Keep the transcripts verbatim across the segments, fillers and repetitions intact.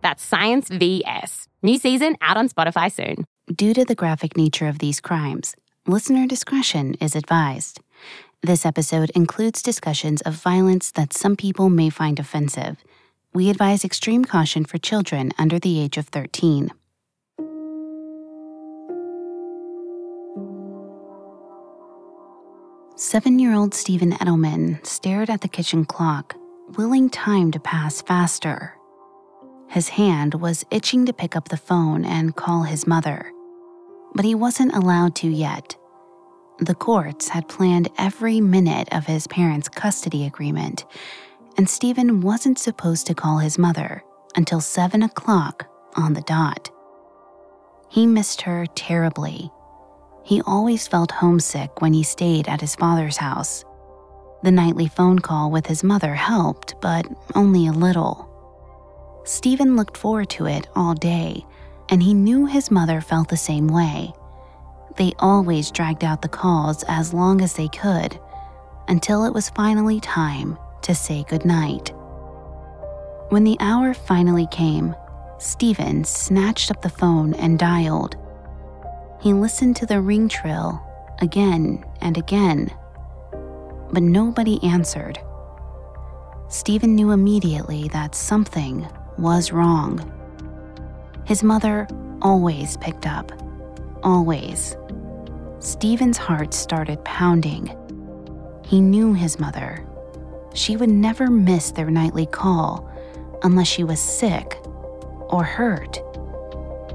That's Science V S. New season out on Spotify soon. Due to the graphic nature of these crimes, listener discretion is advised. This episode includes discussions of violence that some people may find offensive. We advise extreme caution for children under the age of thirteen. Seven-year-old Stephen Edelman stared at the kitchen clock, willing time to pass faster. His hand was itching to pick up the phone and call his mother, but he wasn't allowed to yet. The courts had planned every minute of his parents' custody agreement, and Stephen wasn't supposed to call his mother until seven o'clock on the dot. He missed her terribly. He always felt homesick when he stayed at his father's house. The nightly phone call with his mother helped, but only a little. Stephen looked forward to it all day, and he knew his mother felt the same way. They always dragged out the calls as long as they could, until it was finally time to say goodnight. When the hour finally came, Stephen snatched up the phone and dialed. He listened to the ring trill again and again, but nobody answered. Stephen knew immediately that something was wrong. His mother always picked up, always. Stephen's heart started pounding. He knew his mother. She would never miss their nightly call unless she was sick or hurt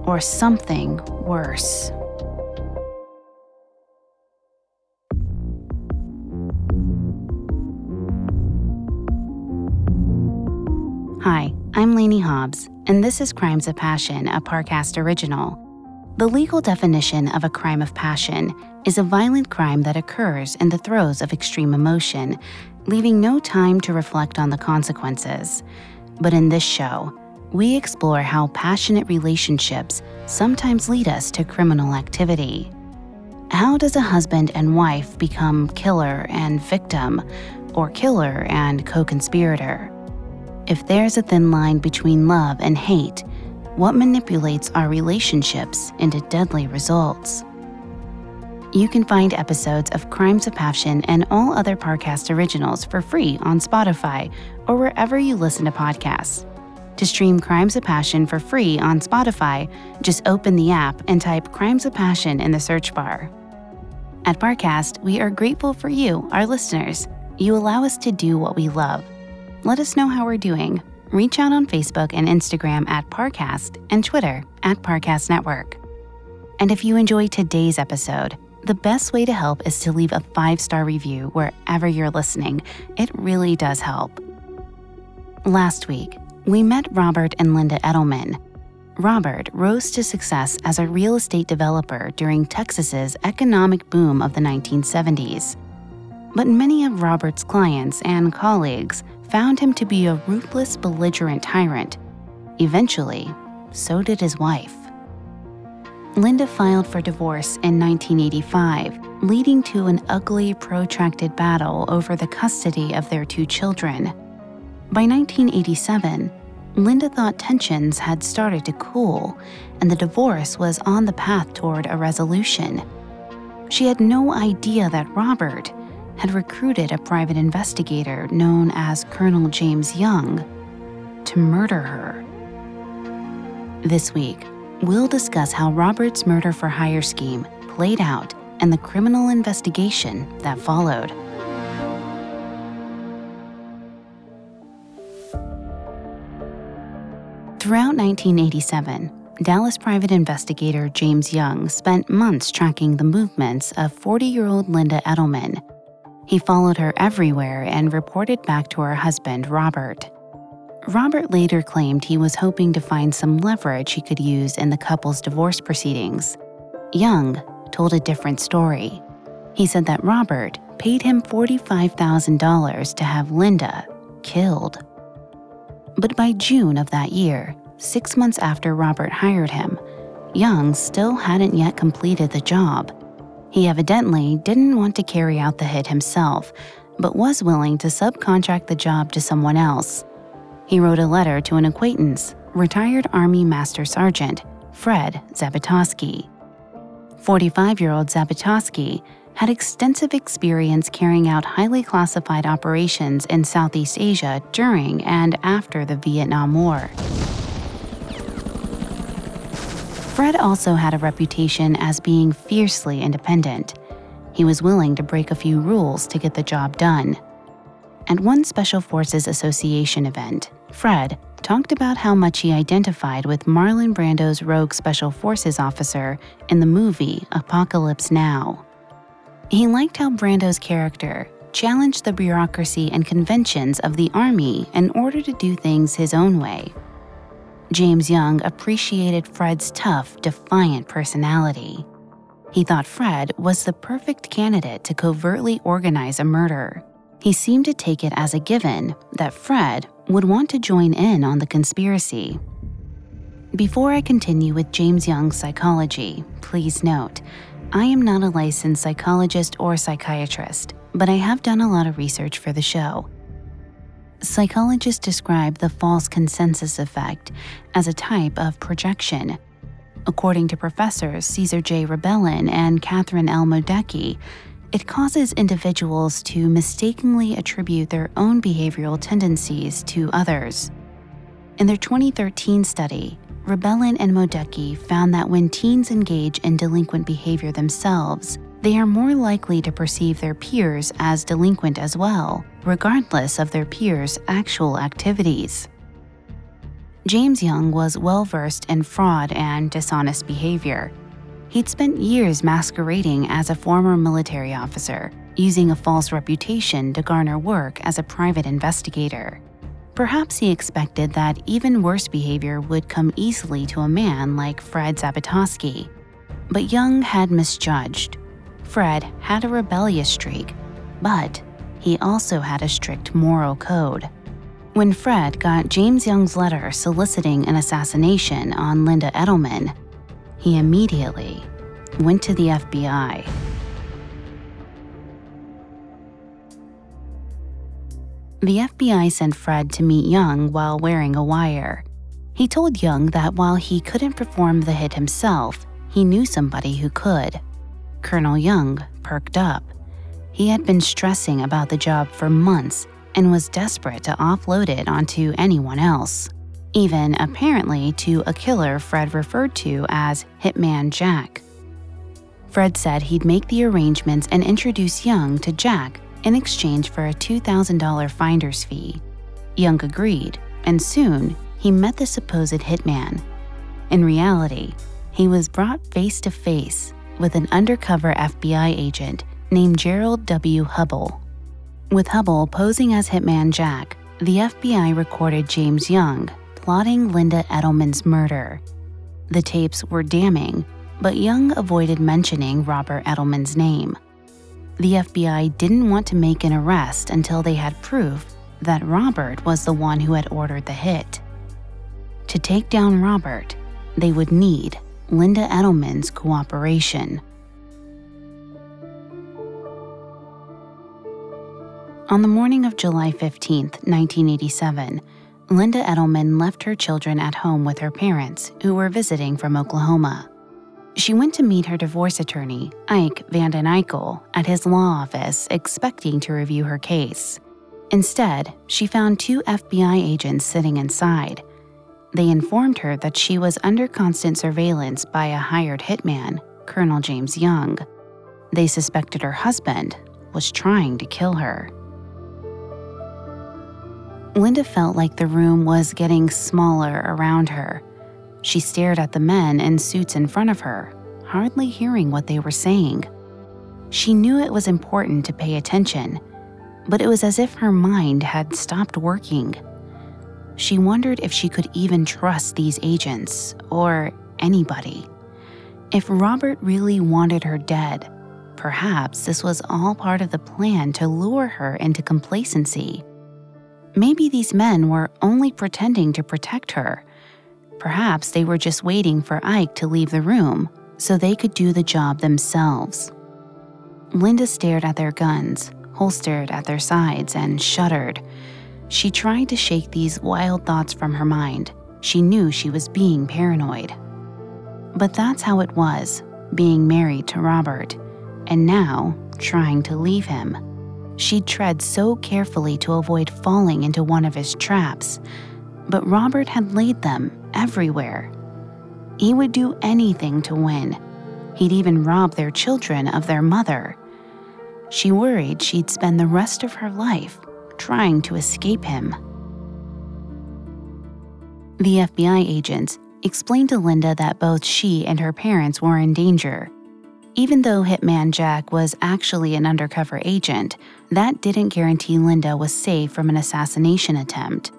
or something worse. Hi, I'm Lainey Hobbs, and this is Crimes of Passion, a Parcast original. The legal definition of a crime of passion is a violent crime that occurs in the throes of extreme emotion, leaving no time to reflect on the consequences. But in this show, we explore how passionate relationships sometimes lead us to criminal activity. How does a husband and wife become killer and victim, or killer and co-conspirator? If there's a thin line between love and hate, what manipulates our relationships into deadly results? You can find episodes of Crimes of Passion and all other Parcast originals for free on Spotify or wherever you listen to podcasts. To stream Crimes of Passion for free on Spotify, just open the app and type Crimes of Passion in the search bar. At Parcast, we are grateful for you, our listeners. You allow us to do what we love. Let us know how we're doing. Reach out on Facebook and Instagram at Parcast and Twitter at Parcast Network. And if you enjoy today's episode, the best way to help is to leave a five-star review wherever you're listening. It really does help. Last week, we met Robert and Linda Edelman. Robert rose to success as a real estate developer during Texas's economic boom of the nineteen seventies. But many of Robert's clients and colleagues found him to be a ruthless, belligerent tyrant. Eventually, so did his wife. Linda filed for divorce in nineteen eighty-five, leading to an ugly, protracted battle over the custody of their two children. By nineteen eighty-seven, Linda thought tensions had started to cool, and the divorce was on the path toward a resolution. She had no idea that Robert had recruited a private investigator known as Colonel James Young to murder her. This week, we'll discuss how Robert's murder-for-hire scheme played out and the criminal investigation that followed. Throughout nineteen eighty-seven, Dallas private investigator James Young spent months tracking the movements of forty-year-old Linda Edelman. He followed her everywhere and reported back to her husband, Robert. Robert later claimed he was hoping to find some leverage he could use in the couple's divorce proceedings. Young told a different story. He said that Robert paid him forty-five thousand dollars to have Linda killed. But by June of that year, six months after Robert hired him, Young still hadn't yet completed the job. He evidently didn't want to carry out the hit himself, but was willing to subcontract the job to someone else. He wrote a letter to an acquaintance, retired Army Master Sergeant Fred Zabatowski. forty-five-year-old Zabatowski had extensive experience carrying out highly classified operations in Southeast Asia during and after the Vietnam War. Fred also had a reputation as being fiercely independent. He was willing to break a few rules to get the job done. At one Special Forces Association event, Fred talked about how much he identified with Marlon Brando's rogue Special Forces officer in the movie Apocalypse Now. He liked how Brando's character challenged the bureaucracy and conventions of the Army in order to do things his own way. James Young appreciated Fred's tough, defiant personality. He thought Fred was the perfect candidate to covertly organize a murder. He seemed to take it as a given that Fred would want to join in on the conspiracy. Before I continue with James Young's psychology, please note, I am not a licensed psychologist or psychiatrist, but I have done a lot of research for the show. Psychologists describe the false consensus effect as a type of projection. According to professors Caesar J. Rebellin and Catherine L. Modecki, it causes individuals to mistakenly attribute their own behavioral tendencies to others. In their twenty thirteen study, Rebellin and Modecki found that when teens engage in delinquent behavior themselves, they are more likely to perceive their peers as delinquent as well, regardless of their peers' actual activities. James Young was well-versed in fraud and dishonest behavior. He'd spent years masquerading as a former military officer, using a false reputation to garner work as a private investigator. Perhaps he expected that even worse behavior would come easily to a man like Fred Zabatowski. But Young had misjudged. Fred had a rebellious streak, but he also had a strict moral code. When Fred got James Young's letter soliciting an assassination on Linda Edelman, he immediately went to the F B I. The F B I sent Fred to meet Young while wearing a wire. He told Young that while he couldn't perform the hit himself, he knew somebody who could. Colonel Young perked up. He had been stressing about the job for months and was desperate to offload it onto anyone else. Even apparently to a killer Fred referred to as Hitman Jack. Fred said he'd make the arrangements and introduce Young to Jack in exchange for a two thousand dollars finder's fee. Young agreed, and soon he met the supposed hitman. In reality, he was brought face to face with an undercover F B I agent named Gerald W. Hubble. With Hubble posing as Hitman Jack, the F B I recorded James Young plotting Linda Edelman's murder. The tapes were damning, but Young avoided mentioning Robert Edelman's name. The F B I didn't want to make an arrest until they had proof that Robert was the one who had ordered the hit. To take down Robert, they would need Linda Edelman's cooperation. On the morning of July fifteenth, nineteen eighty-seven, Linda Edelman left her children at home with her parents, who were visiting from Oklahoma. She went to meet her divorce attorney, Ike Vanden Eichel, at his law office, expecting to review her case. Instead, she found two F B I agents sitting inside. They informed her that she was under constant surveillance by a hired hitman, Colonel James Young. They suspected her husband was trying to kill her. Linda felt like the room was getting smaller around her. She stared at the men in suits in front of her, hardly hearing what they were saying. She knew it was important to pay attention, but it was as if her mind had stopped working. She wondered if she could even trust these agents or anybody. If Robert really wanted her dead, perhaps this was all part of the plan to lure her into complacency. Maybe these men were only pretending to protect her. Perhaps they were just waiting for Ike to leave the room so they could do the job themselves. Linda stared at their guns, holstered at their sides, and shuddered. She tried to shake these wild thoughts from her mind. She knew she was being paranoid. But that's how it was, being married to Robert, and now trying to leave him. She'd tread so carefully to avoid falling into one of his traps, but Robert had laid them everywhere. He would do anything to win. He'd even rob their children of their mother. She worried she'd spend the rest of her life trying to escape him. The F B I agents explained to Linda that both she and her parents were in danger. Even though Hitman Jack was actually an undercover agent, that didn't guarantee Linda was safe from an assassination attempt.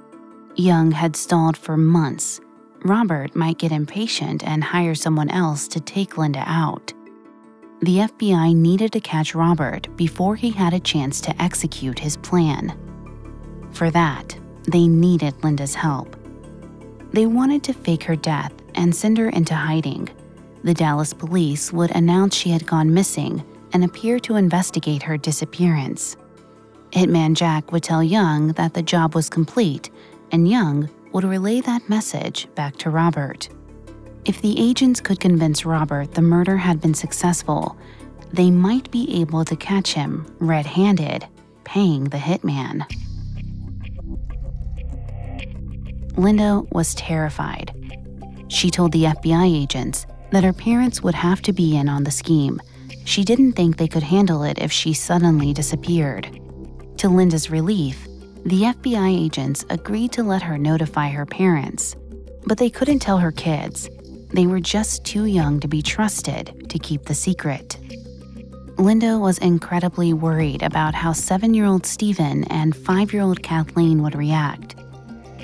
Young had stalled for months. Robert might get impatient and hire someone else to take Linda out. The F B I needed to catch Robert before he had a chance to execute his plan. For that, they needed Linda's help. They wanted to fake her death and send her into hiding. The Dallas police would announce she had gone missing and appear to investigate her disappearance. Hitman Jack would tell Young that the job was complete, and Young would relay that message back to Robert. If the agents could convince Robert the murder had been successful, they might be able to catch him red-handed, paying the hitman. Linda was terrified. She told the F B I agents that her parents would have to be in on the scheme. She didn't think they could handle it if she suddenly disappeared. To Linda's relief, the F B I agents agreed to let her notify her parents, but they couldn't tell her kids. They were just too young to be trusted to keep the secret. Linda was incredibly worried about how seven-year-old Stephen and five-year-old Kathleen would react.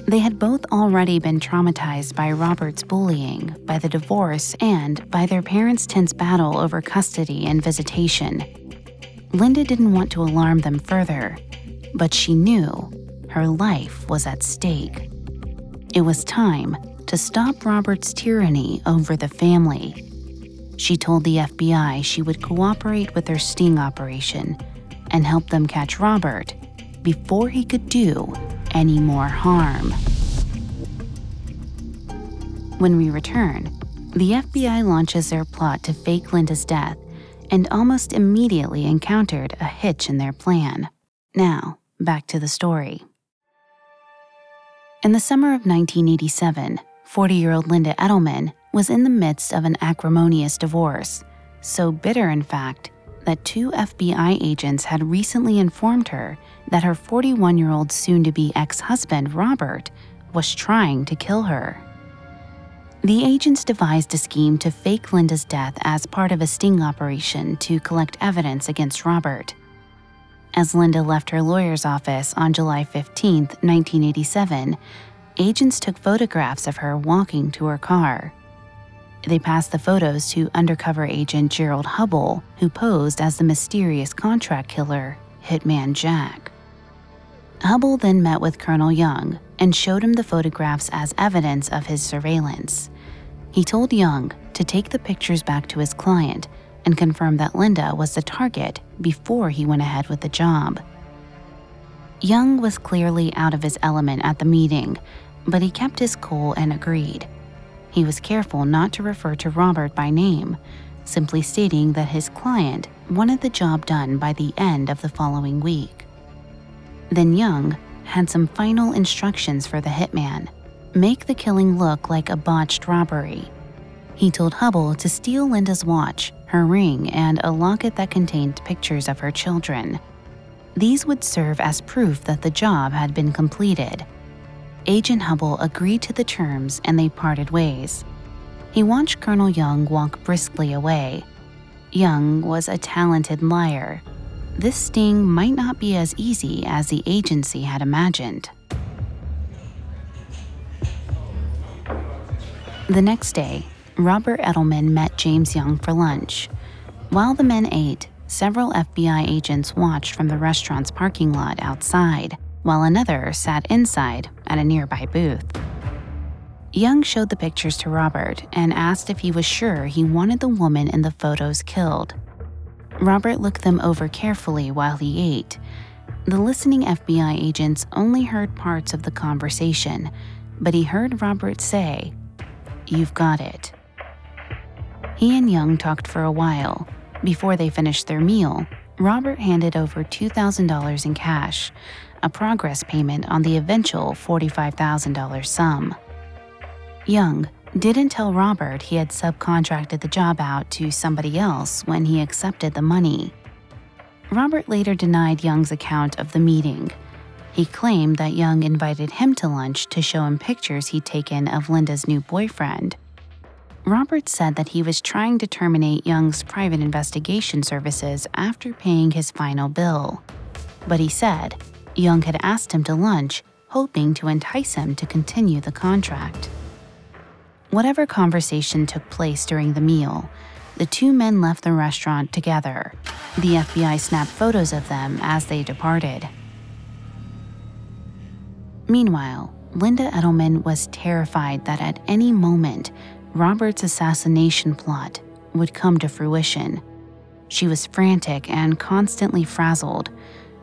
They had both already been traumatized by Robert's bullying, by the divorce, and by their parents' tense battle over custody and visitation. Linda didn't want to alarm them further, but she knew her life was at stake. It was time to stop Robert's tyranny over the family. She told the F B I she would cooperate with their sting operation and help them catch Robert before he could do any more harm. When we return, the F B I launches their plot to fake Linda's death and almost immediately encountered a hitch in their plan. Now, back to the story. In the summer of nineteen eighty-seven, forty-year-old Linda Edelman was in the midst of an acrimonious divorce, so bitter, in fact, that two F B I agents had recently informed her that her forty-one-year-old soon-to-be ex-husband, Robert, was trying to kill her. The agents devised a scheme to fake Linda's death as part of a sting operation to collect evidence against Robert. As Linda left her lawyer's office on July fifteenth, nineteen eighty-seven, agents took photographs of her walking to her car. They passed the photos to undercover agent Gerald Hubble, who posed as the mysterious contract killer, Hitman Jack. Hubble then met with Colonel Young and showed him the photographs as evidence of his surveillance. He told Young to take the pictures back to his client and confirm that Linda was the target before he went ahead with the job. Young was clearly out of his element at the meeting, but he kept his cool and agreed. He was careful not to refer to Robert by name, simply stating that his client wanted the job done by the end of the following week. Then Young had some final instructions for the hitman: make the killing look like a botched robbery. He told Hubble to steal Linda's watch, her ring, and a locket that contained pictures of her children. These would serve as proof that the job had been completed. Agent Hubble agreed to the terms and they parted ways. He watched Colonel Young walk briskly away. Young was a talented liar. This sting might not be as easy as the agency had imagined. The next day, Robert Edelman met James Young for lunch. While the men ate, several F B I agents watched from the restaurant's parking lot outside, while another sat inside at a nearby booth. Young showed the pictures to Robert and asked if he was sure he wanted the woman in the photos killed. Robert looked them over carefully while he ate. The listening F B I agents only heard parts of the conversation, but he heard Robert say, "You've got it." He and Young talked for a while. Before they finished their meal, Robert handed over two thousand dollars in cash, a progress payment on the eventual forty-five thousand dollars sum. Young didn't tell Robert he had subcontracted the job out to somebody else when he accepted the money. Robert later denied Young's account of the meeting. He claimed that Young invited him to lunch to show him pictures he'd taken of Linda's new boyfriend. Robert said that he was trying to terminate Young's private investigation services after paying his final bill. But he said Young had asked him to lunch, hoping to entice him to continue the contract. Whatever conversation took place during the meal, the two men left the restaurant together. The F B I snapped photos of them as they departed. Meanwhile, Linda Edelman was terrified that at any moment, Robert's assassination plot would come to fruition. She was frantic and constantly frazzled.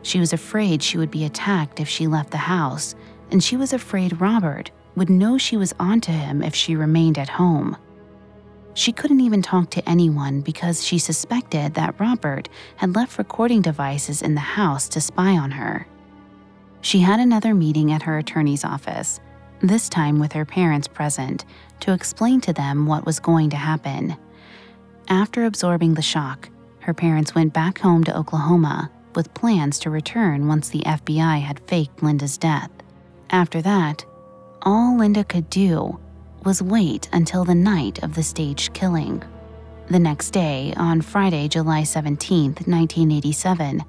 She was afraid she would be attacked if she left the house, and she was afraid Robert would know she was onto him if she remained at home. She couldn't even talk to anyone because she suspected that Robert had left recording devices in the house to spy on her. She had another meeting at her attorney's office, this time with her parents present, to explain to them what was going to happen. After absorbing the shock, her parents went back home to Oklahoma with plans to return once the F B I had faked Linda's death. After that, all Linda could do was wait until the night of the staged killing. The next day, on Friday, July seventeenth, nineteen eighty-seven,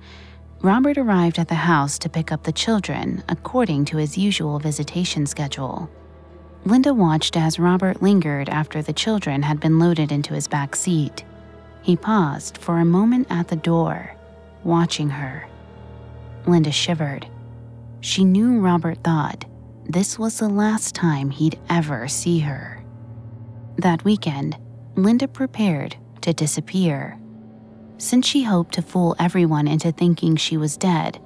Robert arrived at the house to pick up the children according to his usual visitation schedule. Linda watched as Robert lingered after the children had been loaded into his back seat. He paused for a moment at the door, watching her. Linda shivered. She knew Robert thought this was the last time he'd ever see her. That weekend, Linda prepared to disappear. Since she hoped to fool everyone into thinking she was dead,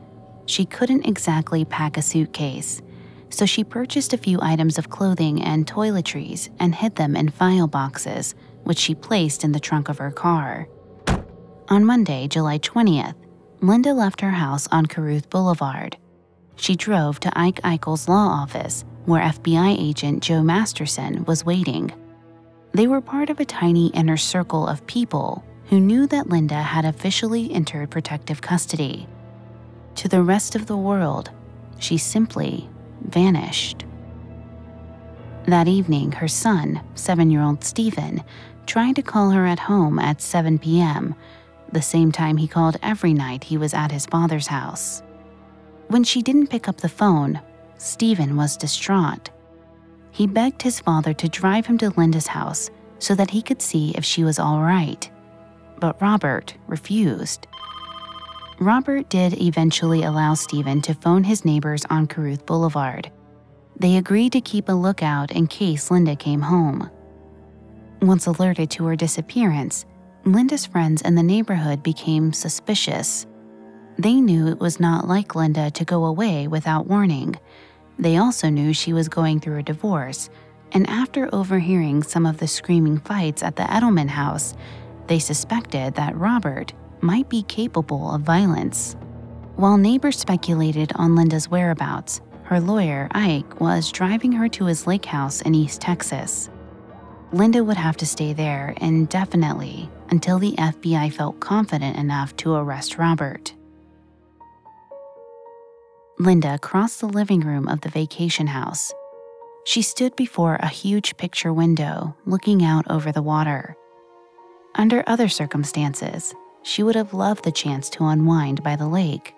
she couldn't exactly pack a suitcase, so she purchased a few items of clothing and toiletries and hid them in file boxes, which she placed in the trunk of her car. On Monday, July twentieth, Linda left her house on Caruth Boulevard. She drove to Ike Eichel's law office, where F B I agent Joe Masterson was waiting. They were part of a tiny inner circle of people who knew that Linda had officially entered protective custody. To the rest of the world, she simply vanished. That evening, her son, seven-year-old Stephen, tried to call her at home at seven p.m., the same time he called every night he was at his father's house. When she didn't pick up the phone, Stephen was distraught. He begged his father to drive him to Linda's house so that he could see if she was all right. But Robert refused. Robert did eventually allow Stephen to phone his neighbors on Caruth Boulevard. They agreed to keep a lookout in case Linda came home. Once alerted to her disappearance, Linda's friends in the neighborhood became suspicious. They knew it was not like Linda to go away without warning. They also knew she was going through a divorce, and after overhearing some of the screaming fights at the Edelman house, they suspected that Robert might be capable of violence. While neighbors speculated on Linda's whereabouts, her lawyer, Ike, was driving her to his lake house in East Texas. Linda would have to stay there indefinitely until the F B I felt confident enough to arrest Robert. Linda crossed the living room of the vacation house. She stood before a huge picture window, looking out over the water. Under other circumstances, she would have loved the chance to unwind by the lake.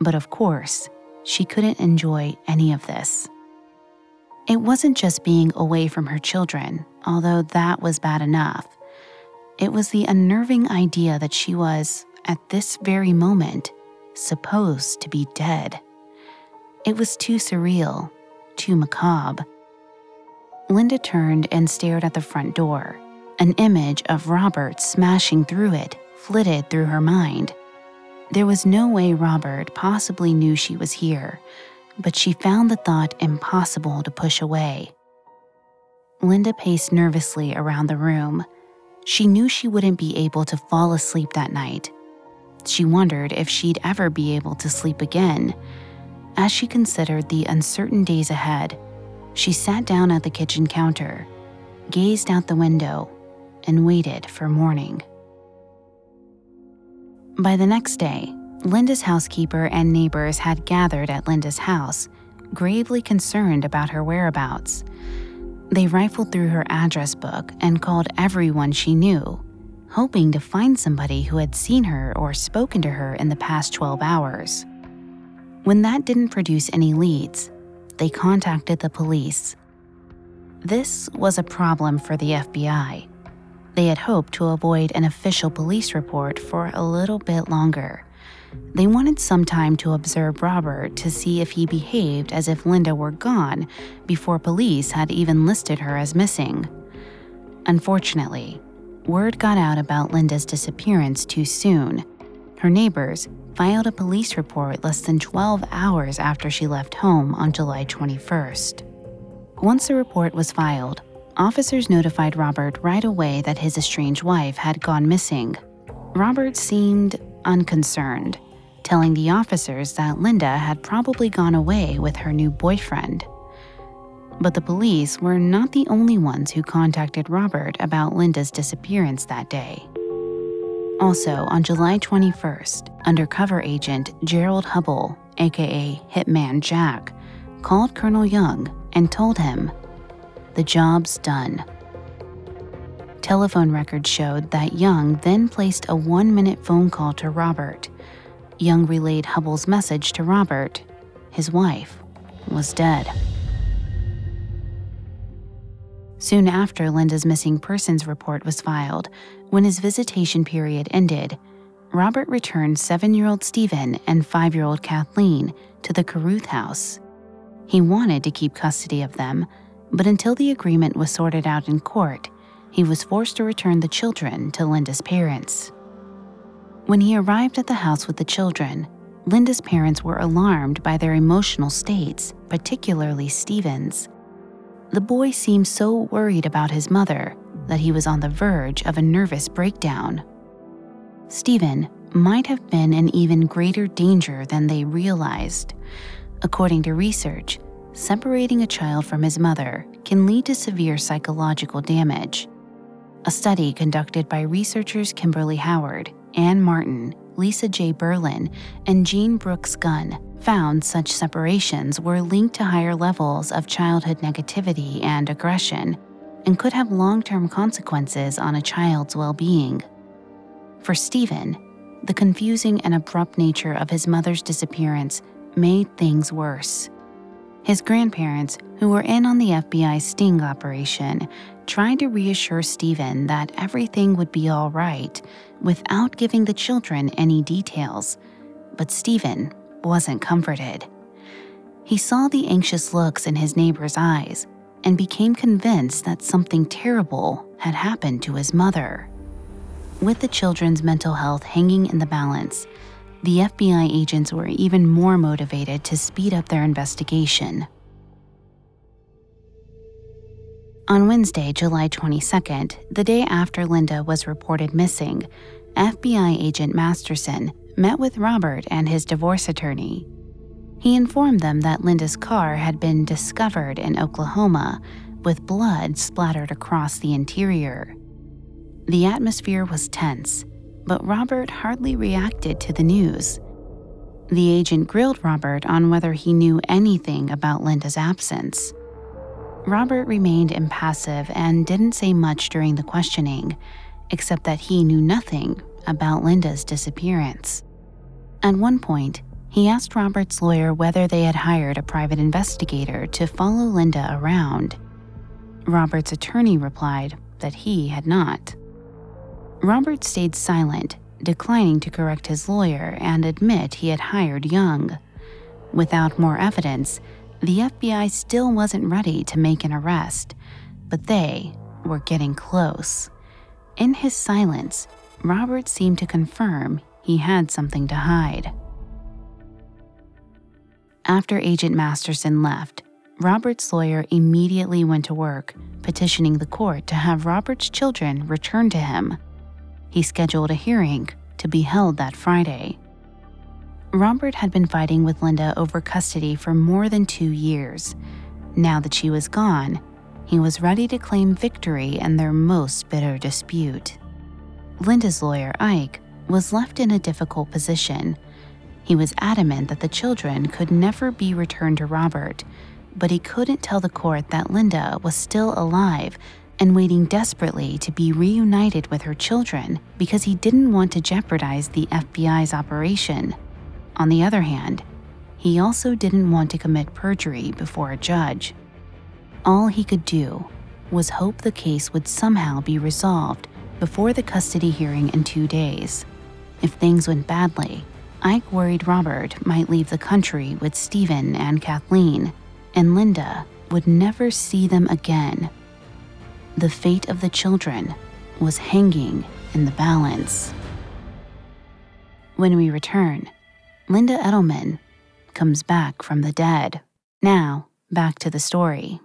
But of course, she couldn't enjoy any of this. It wasn't just being away from her children, although that was bad enough. It was the unnerving idea that she was, at this very moment, supposed to be dead. It was too surreal, too macabre. Linda turned and stared at the front door. An image of Robert smashing through it flitted through her mind. There was no way Robert possibly knew she was here, but she found the thought impossible to push away. Linda paced nervously around the room. She knew she wouldn't be able to fall asleep that night. She wondered if she'd ever be able to sleep again. As she considered the uncertain days ahead, she sat down at the kitchen counter, gazed out the window, and waited for morning. By the next day, Linda's housekeeper and neighbors had gathered at Linda's house, gravely concerned about her whereabouts. They rifled through her address book and called everyone she knew, hoping to find somebody who had seen her or spoken to her in the past twelve hours. When that didn't produce any leads, they contacted the police. This was a problem for the F B I. They had hoped to avoid an official police report for a little bit longer. They wanted some time to observe Robert to see if he behaved as if Linda were gone before police had even listed her as missing. Unfortunately, word got out about Linda's disappearance too soon. Her neighbors filed a police report less than twelve hours after she left home on July twenty-first. Once the report was filed, officers notified Robert right away that his estranged wife had gone missing. Robert seemed unconcerned, telling the officers that Linda had probably gone away with her new boyfriend. But the police were not the only ones who contacted Robert about Linda's disappearance that day. Also, on July twenty-first, undercover agent Gerald Hubble, aka Hitman Jack, called Colonel Young and told him, "The job's done." Telephone records showed that Young then placed a one-minute phone call to Robert. Young relayed Hubble's message to Robert. His wife was dead. Soon after Linda's missing persons report was filed, when his visitation period ended, Robert returned seven-year-old Stephen and five-year-old Kathleen to the Caruth house. He wanted to keep custody of them, but until the agreement was sorted out in court, he was forced to return the children to Linda's parents. When he arrived at the house with the children, Linda's parents were alarmed by their emotional states, particularly Stephen's. The boy seemed so worried about his mother that he was on the verge of a nervous breakdown. Stephen might have been in even greater danger than they realized. According to research, separating a child from his mother can lead to severe psychological damage. A study conducted by researchers Kimberly Howard, Ann Martin, Lisa J. Berlin, and Jean Brooks Gunn found such separations were linked to higher levels of childhood negativity and aggression and could have long-term consequences on a child's well-being. For Stephen, the confusing and abrupt nature of his mother's disappearance made things worse. His grandparents, who were in on the F B I sting operation, tried to reassure Stephen that everything would be all right without giving the children any details, but Stephen wasn't comforted. He saw the anxious looks in his neighbor's eyes and became convinced that something terrible had happened to his mother. With the children's mental health hanging in the balance, the F B I agents were even more motivated to speed up their investigation. On Wednesday, July twenty-second, the day after Linda was reported missing, F B I agent Masterson met with Robert and his divorce attorney. He informed them that Linda's car had been discovered in Oklahoma, with blood splattered across the interior. The atmosphere was tense, but Robert hardly reacted to the news. The agent grilled Robert on whether he knew anything about Linda's absence. Robert remained impassive and didn't say much during the questioning, except that he knew nothing about Linda's disappearance. At one point, He asked Robert's lawyer whether they had hired a private investigator to follow Linda around. Robert's attorney replied that he had not. Robert stayed silent, declining to correct his lawyer and admit he had hired Young. Without more evidence, the F B I still wasn't ready to make an arrest, but they were getting close. In his silence, Robert seemed to confirm he had something to hide. After Agent Masterson left, Robert's lawyer immediately went to work, petitioning the court to have Robert's children returned to him. He scheduled a hearing to be held that Friday. Robert had been fighting with Linda over custody for more than two years. Now that she was gone, he was ready to claim victory in their most bitter dispute. Linda's lawyer, Ike, was left in a difficult position. He was adamant that the children could never be returned to Robert, but he couldn't tell the court that Linda was still alive and waiting desperately to be reunited with her children because he didn't want to jeopardize the F B I's operation. On the other hand, he also didn't want to commit perjury before a judge. All he could do was hope the case would somehow be resolved before the custody hearing in two days. If things went badly, Ike worried Robert might leave the country with Stephen and Kathleen, and Linda would never see them again. The fate of the children was hanging in the balance. When we return, Linda Edelman comes back from the dead. Now, back to the story.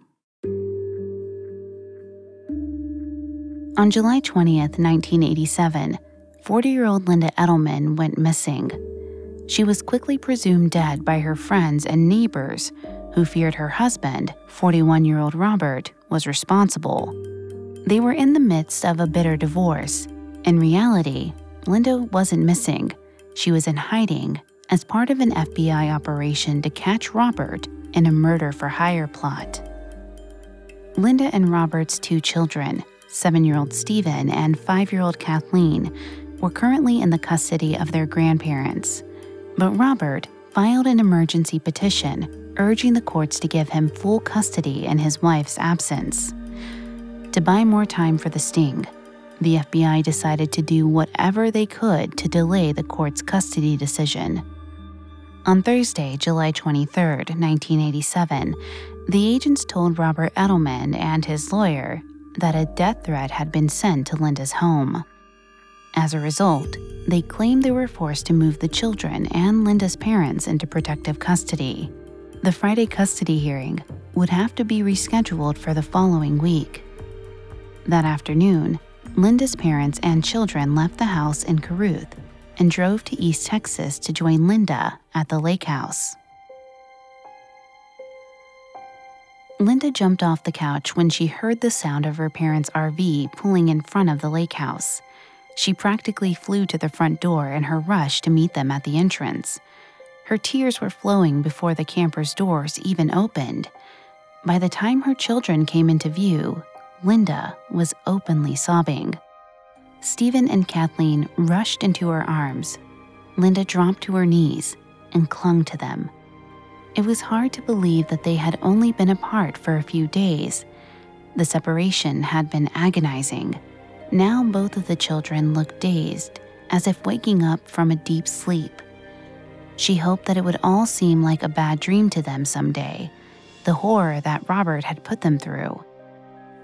On July twentieth, nineteen eighty-seven, forty-year-old Linda Edelman went missing. She was quickly presumed dead by her friends and neighbors, who feared her husband, forty-one-year-old Robert, was responsible. They were in the midst of a bitter divorce. In reality, Linda wasn't missing. She was in hiding as part of an F B I operation to catch Robert in a murder-for-hire plot. Linda and Robert's two children, seven-year-old Stephen and five-year-old Kathleen, were currently in the custody of their grandparents. But Robert filed an emergency petition urging the courts to give him full custody in his wife's absence. To buy more time for the sting, the F B I decided to do whatever they could to delay the court's custody decision. On Thursday, July twenty-third, nineteen eighty-seven, the agents told Robert Edelman and his lawyer that a death threat had been sent to Linda's home. As a result, they claimed they were forced to move the children and Linda's parents into protective custody. The Friday custody hearing would have to be rescheduled for the following week. That afternoon, Linda's parents and children left the house in Caruth and drove to East Texas to join Linda at the lake house. Linda jumped off the couch when she heard the sound of her parents' R V pulling in front of the lake house. She practically flew to the front door in her rush to meet them at the entrance. Her tears were flowing before the camper's doors even opened. By the time her children came into view, Linda was openly sobbing. Stephen and Kathleen rushed into her arms. Linda dropped to her knees and clung to them. It was hard to believe that they had only been apart for a few days. The separation had been agonizing. Now both of the children looked dazed, as if waking up from a deep sleep. She hoped that it would all seem like a bad dream to them someday, the horror that Robert had put them through.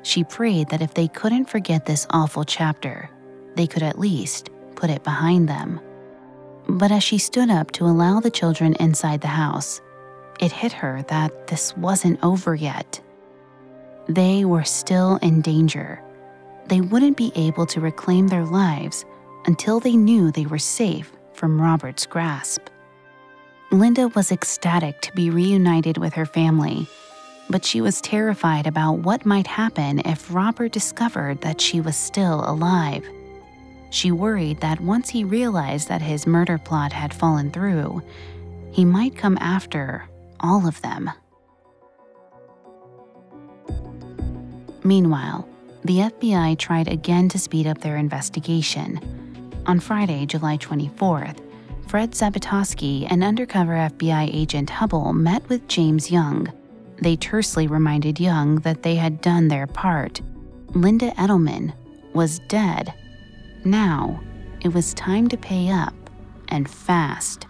She prayed that if they couldn't forget this awful chapter, they could at least put it behind them. But as she stood up to allow the children inside the house, it hit her that this wasn't over yet. They were still in danger. They wouldn't be able to reclaim their lives until they knew they were safe from Robert's grasp. Linda was ecstatic to be reunited with her family, but she was terrified about what might happen if Robert discovered that she was still alive. She worried that once he realized that his murder plot had fallen through, he might come after all of them. Meanwhile, the F B I tried again to speed up their investigation. On Friday, July twenty-fourth, Fred Zabatowski and undercover F B I agent Hubble met with James Young. They tersely reminded Young that they had done their part. Linda Edelman was dead. Now, it was time to pay up, and fast.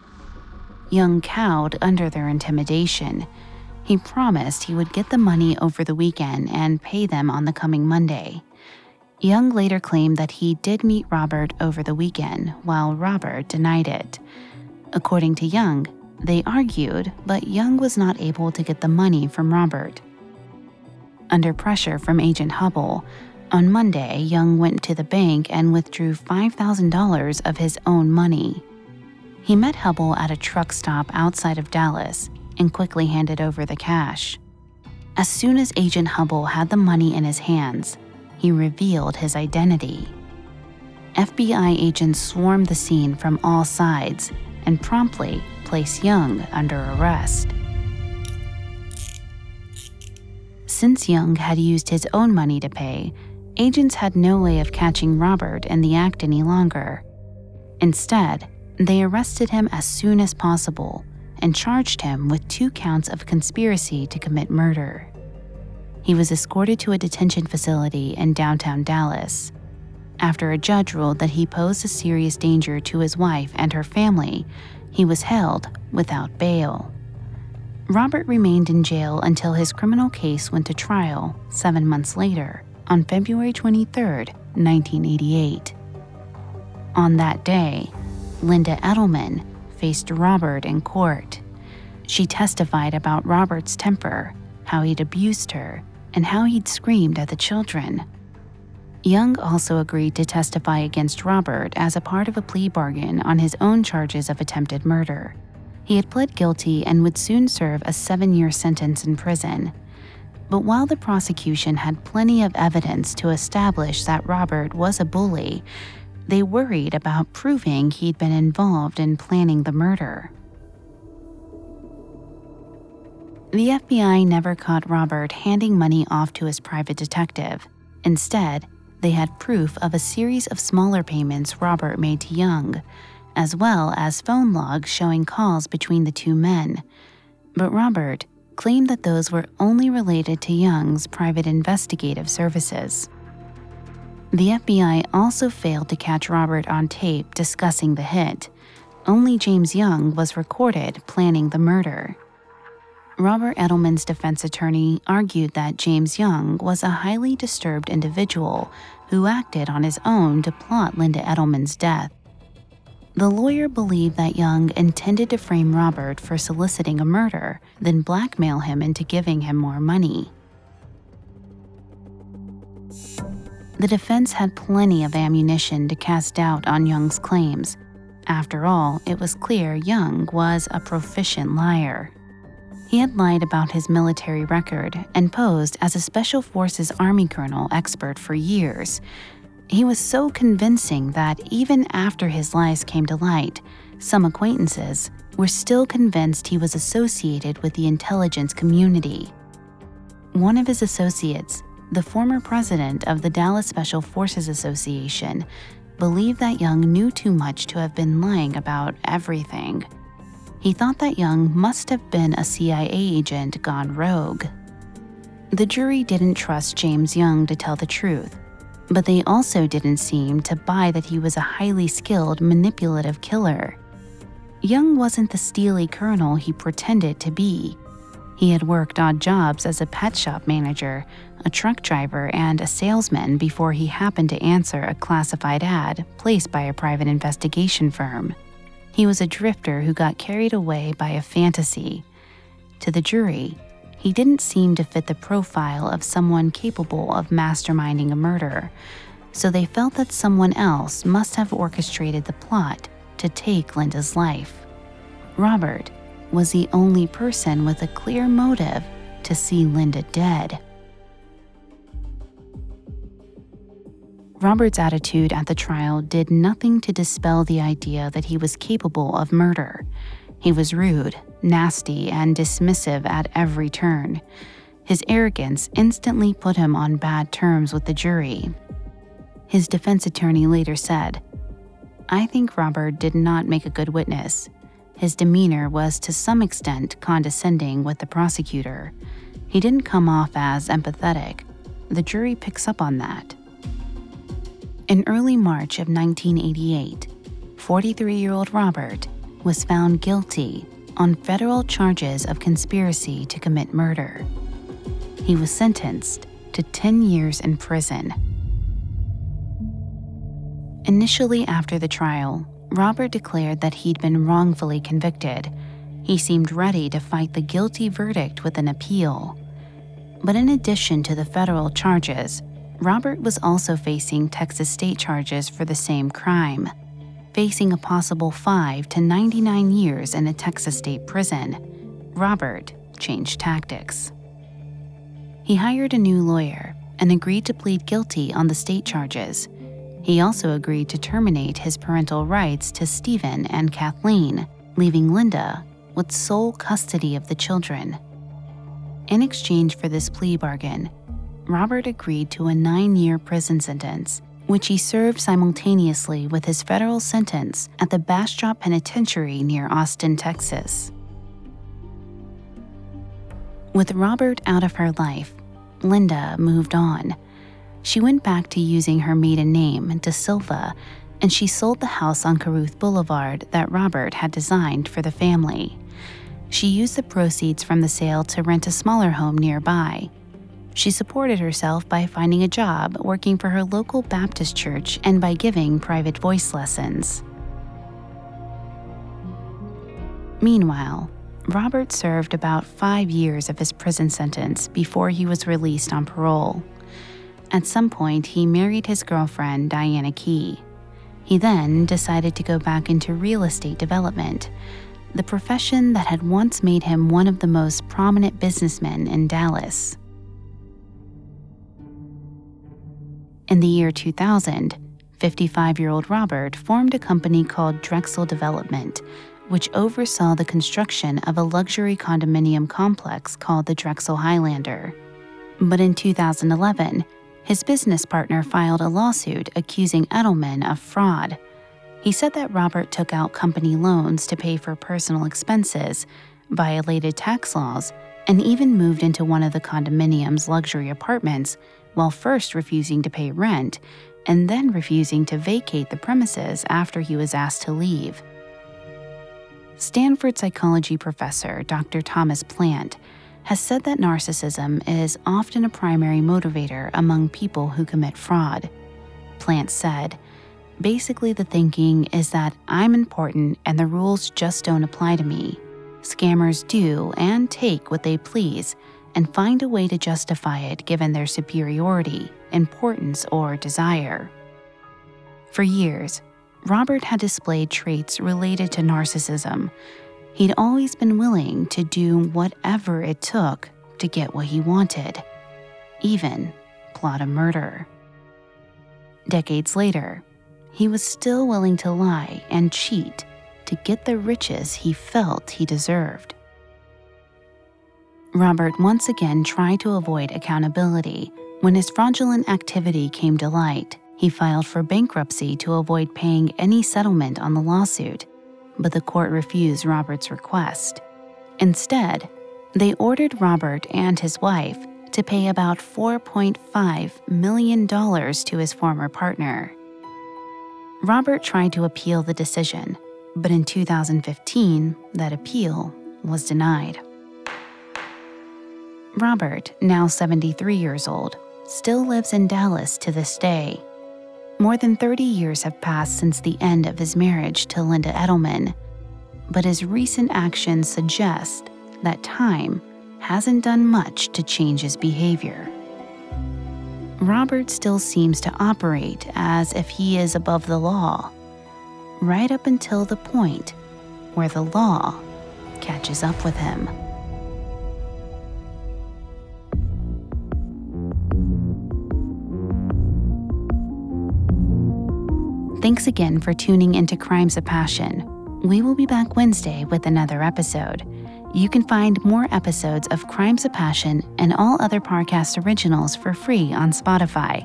Young cowed under their intimidation. He promised he would get the money over the weekend and pay them on the coming Monday. Young later claimed that he did meet Robert over the weekend, while Robert denied it. According to Young, they argued, but Young was not able to get the money from Robert. Under pressure from Agent Hubble, on Monday, Young went to the bank and withdrew five thousand dollars of his own money. He met Hubble at a truck stop outside of Dallas and quickly handed over the cash. As soon as Agent Hubble had the money in his hands, he revealed his identity. F B I agents swarmed the scene from all sides and promptly placed Young under arrest. Since Young had used his own money to pay, agents had no way of catching Robert in the act any longer. Instead, they arrested him as soon as possible and charged him with two counts of conspiracy to commit murder. He was escorted to a detention facility in downtown Dallas. After a judge ruled that he posed a serious danger to his wife and her family, he was held without bail. Robert remained in jail until his criminal case went to trial seven months later, on February twenty-third, nineteen eighty-eight. On that day, Linda Edelman faced Robert in court. She testified about Robert's temper, how he'd abused her, and how he'd screamed at the children. Young also agreed to testify against Robert as a part of a plea bargain on his own charges of attempted murder. He had pled guilty and would soon serve a seven-year sentence in prison. But while the prosecution had plenty of evidence to establish that Robert was a bully, they worried about proving he'd been involved in planning the murder. The F B I never caught Robert handing money off to his private detective. Instead, they had proof of a series of smaller payments Robert made to Young, as well as phone logs showing calls between the two men. But Robert claimed that those were only related to Young's private investigative services. The F B I also failed to catch Robert on tape discussing the hit. Only James Young was recorded planning the murder. Robert Edelman's defense attorney argued that James Young was a highly disturbed individual who acted on his own to plot Linda Edelman's death. The lawyer believed that Young intended to frame Robert for soliciting a murder, then blackmail him into giving him more money. The defense had plenty of ammunition to cast doubt on Young's claims. After all, it was clear Young was a proficient liar. He had lied about his military record and posed as a Special Forces Army colonel expert for years. He was so convincing that even after his lies came to light, some acquaintances were still convinced he was associated with the intelligence community. One of his associates, the former president of the Dallas Special Forces Association, believed that Young knew too much to have been lying about everything. He thought that Young must have been a C I A agent gone rogue. The jury didn't trust James Young to tell the truth, but they also didn't seem to buy that he was a highly skilled, manipulative killer. Young wasn't the steely colonel he pretended to be. He had worked odd jobs as a pet shop manager, a truck driver, and a salesman before he happened to answer a classified ad placed by a private investigation firm. He was a drifter who got carried away by a fantasy. To the jury, he didn't seem to fit the profile of someone capable of masterminding a murder, so they felt that someone else must have orchestrated the plot to take Linda's life. Robert was the only person with a clear motive to see Linda dead. Robert's attitude at the trial did nothing to dispel the idea that he was capable of murder. He was rude, nasty, and dismissive at every turn. His arrogance instantly put him on bad terms with the jury. His defense attorney later said, I think Robert did not make a good witness. His demeanor was to some extent condescending with the prosecutor. He didn't come off as empathetic. The jury picks up on that. In early March of nineteen eighty-eight, forty-three-year-old Robert was found guilty on federal charges of conspiracy to commit murder. He was sentenced to ten years in prison. Initially after the trial, Robert declared that he'd been wrongfully convicted. He seemed ready to fight the guilty verdict with an appeal. But in addition to the federal charges, Robert was also facing Texas state charges for the same crime, facing a possible five to ninety-nine years in a Texas state prison. Robert changed tactics. He hired a new lawyer and agreed to plead guilty on the state charges. He also agreed to terminate his parental rights to Stephen and Kathleen, leaving Linda with sole custody of the children. In exchange for this plea bargain, Robert agreed to a nine-year prison sentence, which he served simultaneously with his federal sentence at the Bastrop Penitentiary near Austin, Texas. With Robert out of her life, Linda moved on. She went back to using her maiden name, DeSilva, and she sold the house on Caruth Boulevard that Robert had designed for the family. She used the proceeds from the sale to rent a smaller home nearby. She supported herself by finding a job working for her local Baptist church and by giving private voice lessons. Meanwhile, Robert served about five years of his prison sentence before he was released on parole. At some point, he married his girlfriend, Diana Key. He then decided to go back into real estate development, the profession that had once made him one of the most prominent businessmen in Dallas. In the year two thousand, fifty-five-year-old Robert formed a company called Drexel Development, which oversaw the construction of a luxury condominium complex called the Drexel Highlander. But in two thousand eleven, his business partner filed a lawsuit accusing Edelman of fraud. He said that Robert took out company loans to pay for personal expenses, violated tax laws, and even moved into one of the condominium's luxury apartments while first refusing to pay rent and then refusing to vacate the premises after he was asked to leave. Stanford psychology professor Doctor Thomas Plant has said that narcissism is often a primary motivator among people who commit fraud. Plant said, "Basically, the thinking is that I'm important and the rules just don't apply to me. Scammers do and take what they please and find a way to justify it given their superiority, importance, or desire." For years, Robert had displayed traits related to narcissism. He'd always been willing to do whatever it took to get what he wanted, even plot a murder. Decades later, he was still willing to lie and cheat to get the riches he felt he deserved. Robert once again tried to avoid accountability when his fraudulent activity came to light. He filed for bankruptcy to avoid paying any settlement on the lawsuit, but the court refused Robert's request. Instead, they ordered Robert and his wife to pay about four point five million dollars to his former partner. Robert tried to appeal the decision, but in two thousand fifteen, that appeal was denied. Robert, now seventy-three years old, still lives in Dallas to this day. More than thirty years have passed since the end of his marriage to Linda Edelman, but his recent actions suggest that time hasn't done much to change his behavior. Robert still seems to operate as if he is above the law, right up until the point where the law catches up with him. Thanks again for tuning into Crimes of Passion. We will be back Wednesday with another episode. You can find more episodes of Crimes of Passion and all other Parcast originals for free on Spotify.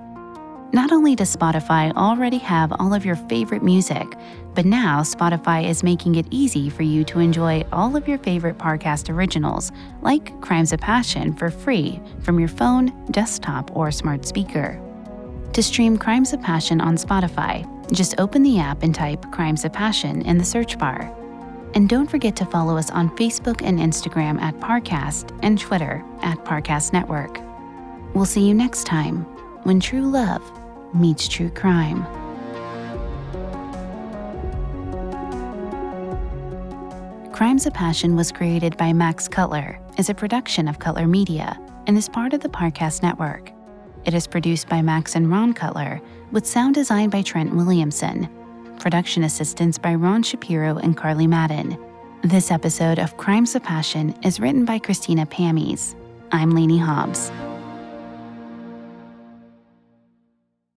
Not only does Spotify already have all of your favorite music, but now Spotify is making it easy for you to enjoy all of your favorite Parcast originals, like Crimes of Passion, for free from your phone, desktop, or smart speaker. To stream Crimes of Passion on Spotify, just open the app and type Crimes of Passion in the search bar. And don't forget to follow us on Facebook and Instagram at Parcast and Twitter at Parcast Network. We'll see you next time when true love meets true crime. Crimes of Passion was created by Max Cutler, is a production of Cutler Media, and is part of the Parcast Network. It is produced by Max and Ron Cutler, with sound design by Trent Williamson. Production assistance by Ron Shapiro and Carly Madden. This episode of Crimes of Passion is written by Christina Pamies. I'm Lainey Hobbs.